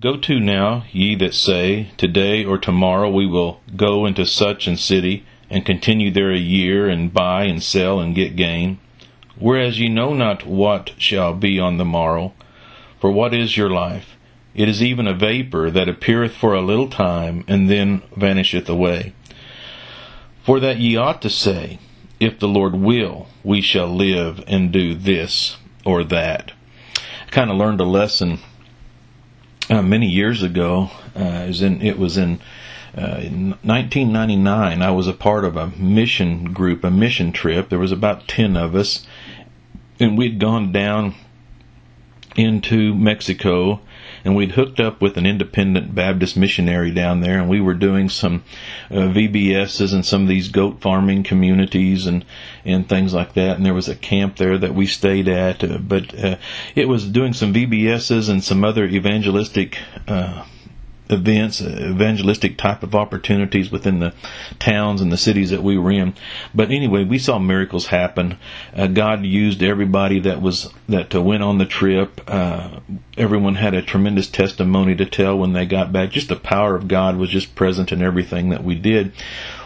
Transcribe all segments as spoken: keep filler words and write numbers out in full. Go to now, ye that say, Today or tomorrow we will go into such and city, and continue there a year, and buy and sell, and get gain. Whereas ye know not what shall be on the morrow. For what is your life? It is even a vapor that appeareth for a little time, and then vanisheth away. For that ye ought to say, If the Lord will, we shall live and do this or that. I kind of learned a lesson Uh, many years ago, uh, it was in, it was in, uh, in nineteen ninety-nine, I was a part of a mission group, a mission trip. There was about ten of us, and we'd gone down into Mexico, and we'd hooked up with an independent Baptist missionary down there, and we were doing some uh, V B S's and some of these goat farming communities and, and things like that, and there was a camp there that we stayed at, uh, but uh, it was doing some V B S's and some other evangelistic uh, events, uh, evangelistic type of opportunities within the towns and the cities that we were in. But anyway, we saw miracles happen. Uh, God used everybody that was that uh, went on the trip. Uh, everyone had a tremendous testimony to tell when they got back. Just the power of God was just present in everything that we did.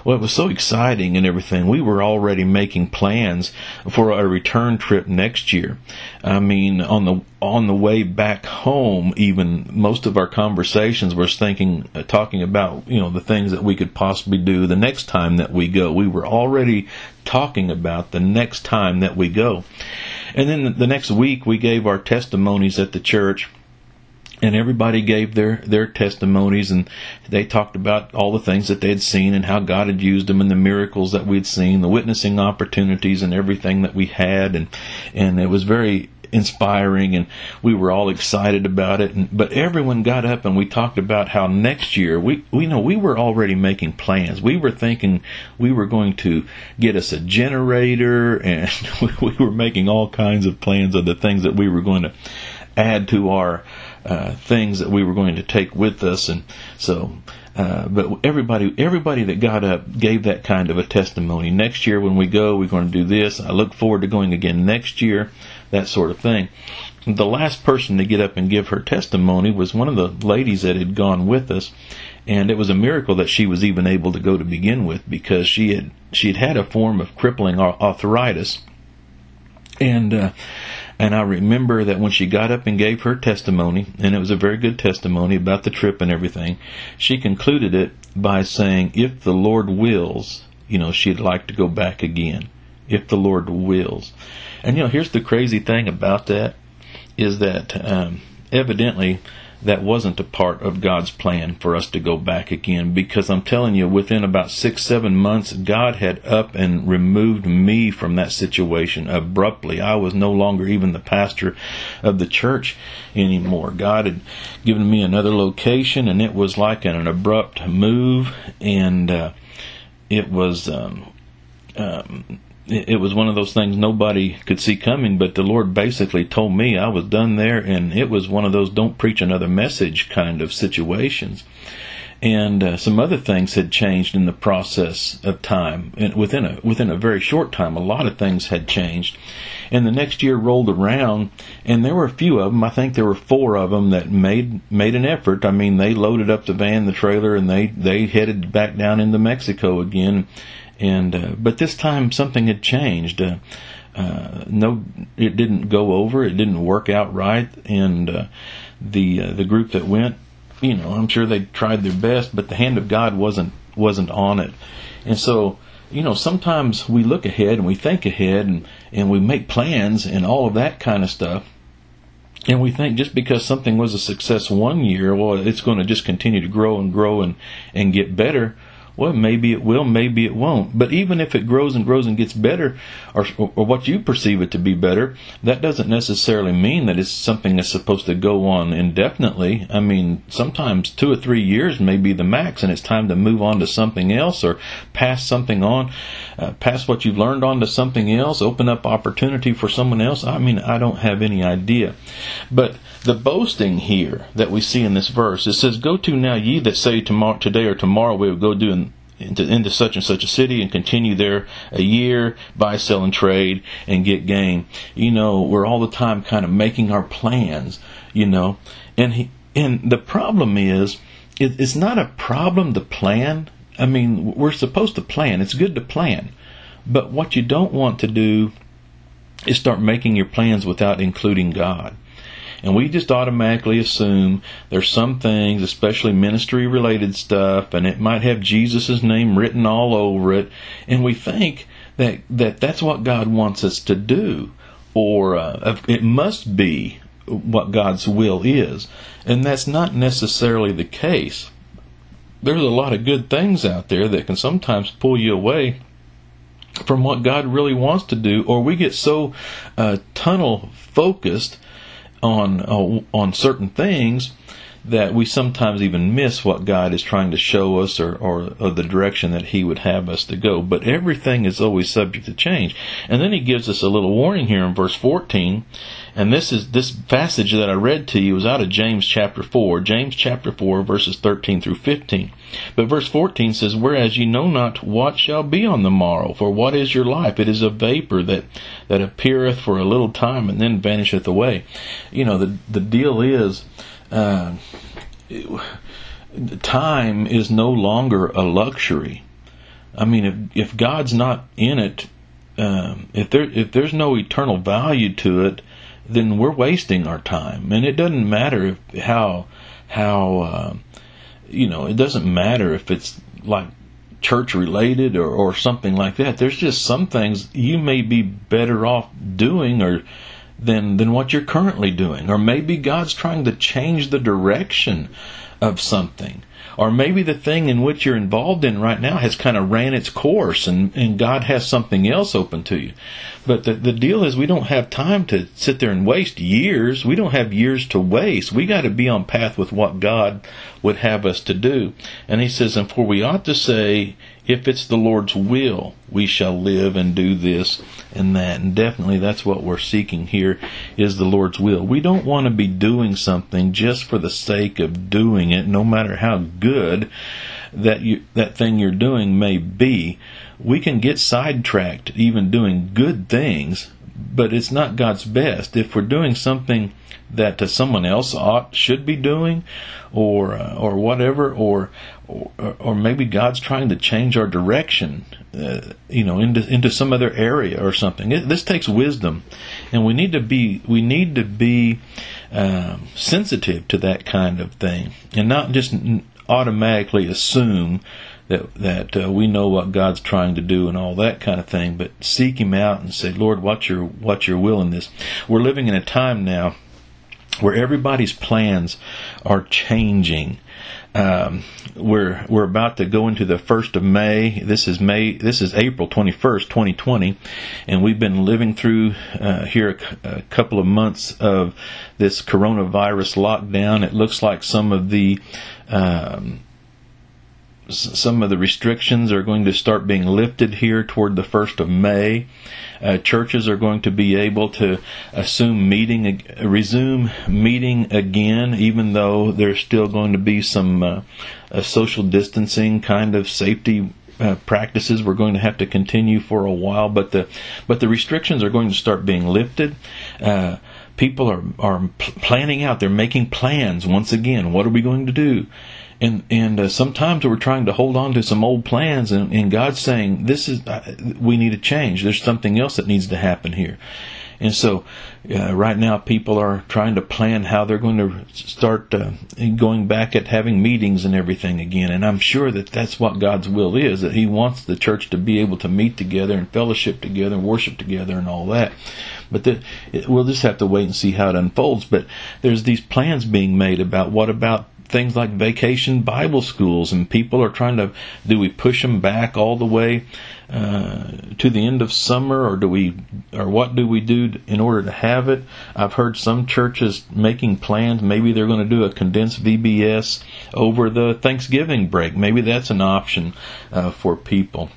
Well, it was so exciting and everything. We were already making plans for a return trip next year. I mean, on the on the way back home, even most of our conversations were thinking, uh, talking about, you know, the things that we could possibly do the next time that we go. We were already talking about the next time that we go. And then the next week we gave our testimonies at the church. And everybody gave their, their testimonies, and they talked about all the things that they had seen and how God had used them and the miracles that we'd seen, the witnessing opportunities and everything that we had. And, and it was very inspiring, and we were all excited about it. And, but everyone got up, and we talked about how next year, we, we know we were already making plans. We were thinking we were going to get us a generator, and we were making all kinds of plans of the things that we were going to add to our Uh, things that we were going to take with us. And so uh, but everybody everybody that got up gave that kind of a testimony. Next year when we go, we're going to do this. I look forward to going again next year, that sort of thing. The last person to get up and give her testimony was one of the ladies that had gone with us, and it was a miracle that she was even able to go to begin with, because she had she had had a form of crippling arthritis. And uh, and I remember that when she got up and gave her testimony, and it was a very good testimony about the trip and everything, she concluded it by saying, if the Lord wills, you know, she'd like to go back again. If the Lord wills. And, you know, here's the crazy thing about that, is that um, evidently that wasn't a part of God's plan for us to go back again, because I'm telling you, within about six, seven months, God had up and removed me from that situation abruptly. I was no longer even the pastor of the church anymore. God had given me another location, and it was like an abrupt move, and uh, it was... Um, um, It was one of those things nobody could see coming, but the Lord basically told me I was done there, and it was one of those don't preach another message kind of situations. And uh, some other things had changed in the process of time, and within a within a very short time, a lot of things had changed. And the next year rolled around, and there were a few of them. I think there were four of them that made made an effort. I mean, they loaded up the van, the trailer, and they they headed back down into Mexico again. And uh, but this time something had changed. Uh, uh, no, it didn't go over. It didn't work out right. And uh, the uh, the group that went, you know, I'm sure they tried their best, but the hand of God wasn't wasn't on it. And so, you know, sometimes we look ahead and we think ahead and, and we make plans and all of that kind of stuff. And we think just because something was a success one year, well, it's going to just continue to grow and grow and, and get better. Well, maybe it will, maybe it won't. But even if it grows and grows and gets better, or, or what you perceive it to be better, that doesn't necessarily mean that it's something that's supposed to go on indefinitely. I mean, sometimes two or three years may be the max, and it's time to move on to something else, or pass something on, uh, pass what you've learned on to something else, open up opportunity for someone else. I mean, I don't have any idea. But the boasting here that we see in this verse, it says, go to now ye that say tomorrow, today or tomorrow we will go do an Into, into such and such a city and continue there a year, buy, sell, and trade, and get gain. You know, we're all the time kind of making our plans, you know. And he, And the problem is, it, it's not a problem to plan. I mean, we're supposed to plan. It's good to plan. But what you don't want to do is start making your plans without including God. And we just automatically assume there's some things, especially ministry-related stuff, and it might have Jesus' name written all over it, and we think that, that that's what God wants us to do, or uh, it must be what God's will is. And that's not necessarily the case. There's a lot of good things out there that can sometimes pull you away from what God really wants to do, or we get so uh, tunnel-focused on uh, on certain things that we sometimes even miss what God is trying to show us, or, or, or the direction that he would have us to go. But everything is always subject to change. And then he gives us a little warning here in verse fourteen. And this is this passage that I read to you is out of James chapter four. James chapter four, verses thirteen through fifteen. But verse fourteen says, "Whereas ye know not what shall be on the morrow, for what is your life? It is a vapor that, that appeareth for a little time, and then vanisheth away." You know, the, the deal is, Uh, time is no longer a luxury. I mean, if if God's not in it, um, if there if there's no eternal value to it, then we're wasting our time. And it doesn't matter if how how uh, you know, it doesn't matter if it's like church related or or something like that. There's just some things you may be better off doing or. Than, than what you're currently doing. Or maybe God's trying to change the direction of something. Or maybe the thing in which you're involved in right now has kind of ran its course, and, and God has something else open to you. But the, the deal is, we don't have time to sit there and waste years. We don't have years to waste. We got to be on path with what God would have us to do. And he says, "And for we ought to say, if it's the Lord's will, we shall live and do this and that." And definitely that's what we're seeking here, is the Lord's will. We don't want to be doing something just for the sake of doing it, no matter how good that you, that thing you're doing may be. We can get sidetracked even doing good things, but it's not God's best. If we're doing something that someone else ought should be doing, or uh, or whatever, or, or or maybe God's trying to change our direction, uh, you know, into into some other area or something. It, this takes wisdom, and we need to be we need to be um, sensitive to that kind of thing, and not just automatically assume that that uh, we know what God's trying to do and all that kind of thing, but seek him out and say, "Lord, what's your, what's your will in this?" We're living in a time now where everybody's plans are changing. Um, we're we're about to go into the first of May. This is May. This is April twenty-first, twenty twenty, and we've been living through uh, here a, a couple of months of this coronavirus lockdown. It looks like some of the um, some of the restrictions are going to start being lifted here toward the first of May. Uh, churches are going to be able to assume meeting, resume meeting again, even though there's still going to be some uh, uh, social distancing kind of safety uh, practices. We're going to have to continue for a while, but the but the restrictions are going to start being lifted. Uh, people are are planning out. They're making plans once again. What are we going to do? And and uh, sometimes we're trying to hold on to some old plans, and, and God's saying, "This is uh, we need a change. There's something else that needs to happen here." And so, uh, right now, people are trying to plan how they're going to start uh, going back at having meetings and everything again. And I'm sure that that's what God's will is, that he wants the church to be able to meet together and fellowship together and worship together and all that. But the, it, we'll just have to wait and see how it unfolds. But there's these plans being made about what about things like vacation Bible schools, and people are trying to, do we push them back all the way uh, to the end of summer, or do we, or what do we do in order to have it? I've heard some churches making plans. Maybe they're going to do a condensed V B S over the Thanksgiving break. Maybe that's an option uh, for people.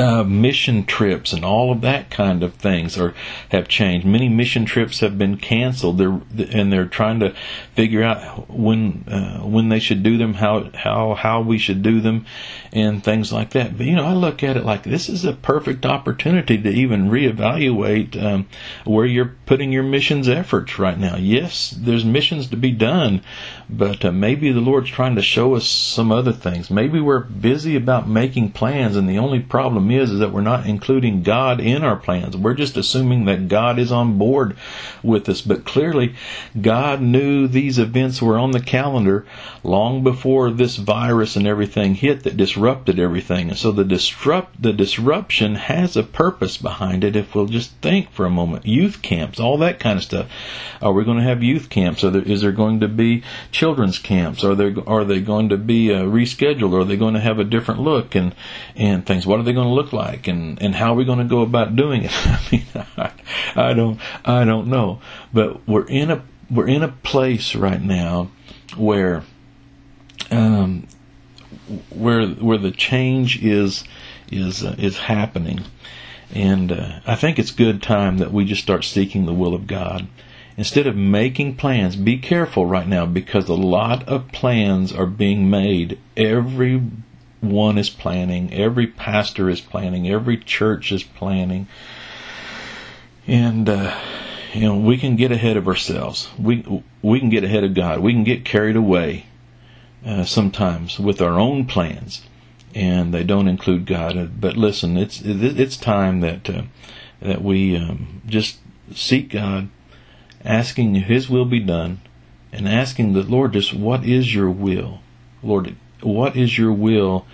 uh, mission trips and all of that kind of things are have changed. Many mission trips have been canceled. They're and they're trying to figure out when uh, when they should do them, how how how we should do them, and things like that. But you know, I look at it like this is a perfect opportunity to even reevaluate um, where you're putting your missions efforts right now. Yes, there's missions to be done, but uh, maybe the Lord's trying to show us some other things. Maybe we're busy about making plans, and the only problem is, is that we're not including God in our plans. We're just assuming that God is on board with us. But clearly, God knew these events were on the calendar long before this virus and everything hit that disrupted everything. And so the disrupt the disruption has a purpose behind it. If we'll just think for a moment, youth camps, all that kind of stuff. Are we going to have youth camps? Are there, is there going to be children's camps? Are there are they going to be uh, rescheduled? Are they going to have a different look and and things? What are they going to look like? And and how are we going to go about doing it? I mean, I, I don't I don't know. But we're in a we're in a place right now where um where where the change is is uh, is happening, and uh, I think it's good time that we just start seeking the will of God. Instead of making plans, be careful right now, because a lot of plans are being made. Everyone is planning. Every pastor is planning. Every church is planning. And, uh, you know, we can get ahead of ourselves. We, we can get ahead of God. We can get carried away uh, sometimes with our own plans, and they don't include God. But listen, it's, it's time that, uh, that we um, just seek God, asking His will be done, and asking the Lord, just what is your will? Lord, what is your will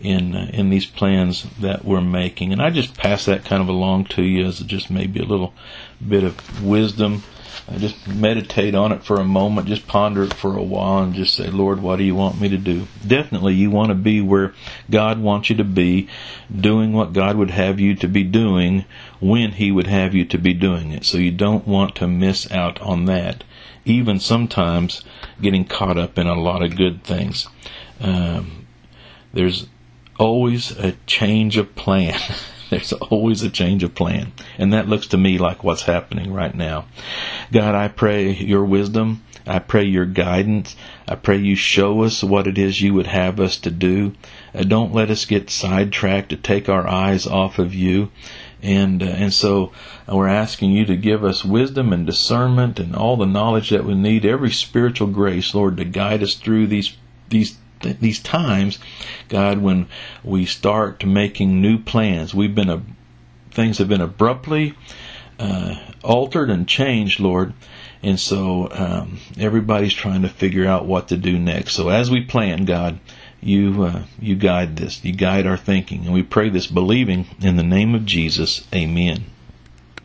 in uh, in these plans that we're making? And I just pass that kind of along to you as just maybe a little bit of wisdom. Uh, just meditate on it for a moment, just ponder it for a while, and just say, Lord, what do you want me to do? Definitely you want to be where God wants you to be, doing what God would have you to be doing when He would have you to be doing it. So you don't want to miss out on that, even sometimes getting caught up in a lot of good things. Um, there's always a change of plan. There's always a change of plan. And that looks to me like what's happening right now. God, I pray your wisdom. I pray your guidance. I pray you show us what it is you would have us to do. Uh, don't let us get sidetracked to take our eyes off of you. And uh, and so we're asking you to give us wisdom and discernment and all the knowledge that we need, every spiritual grace, Lord, to guide us through these these these times, God, when we start making new plans. We've been a, things have been abruptly uh, altered and changed, Lord, and so um, everybody's trying to figure out what to do next. So as we plan, God, you uh, you guide this, you guide our thinking, and we pray this believing in the name of Jesus. Amen.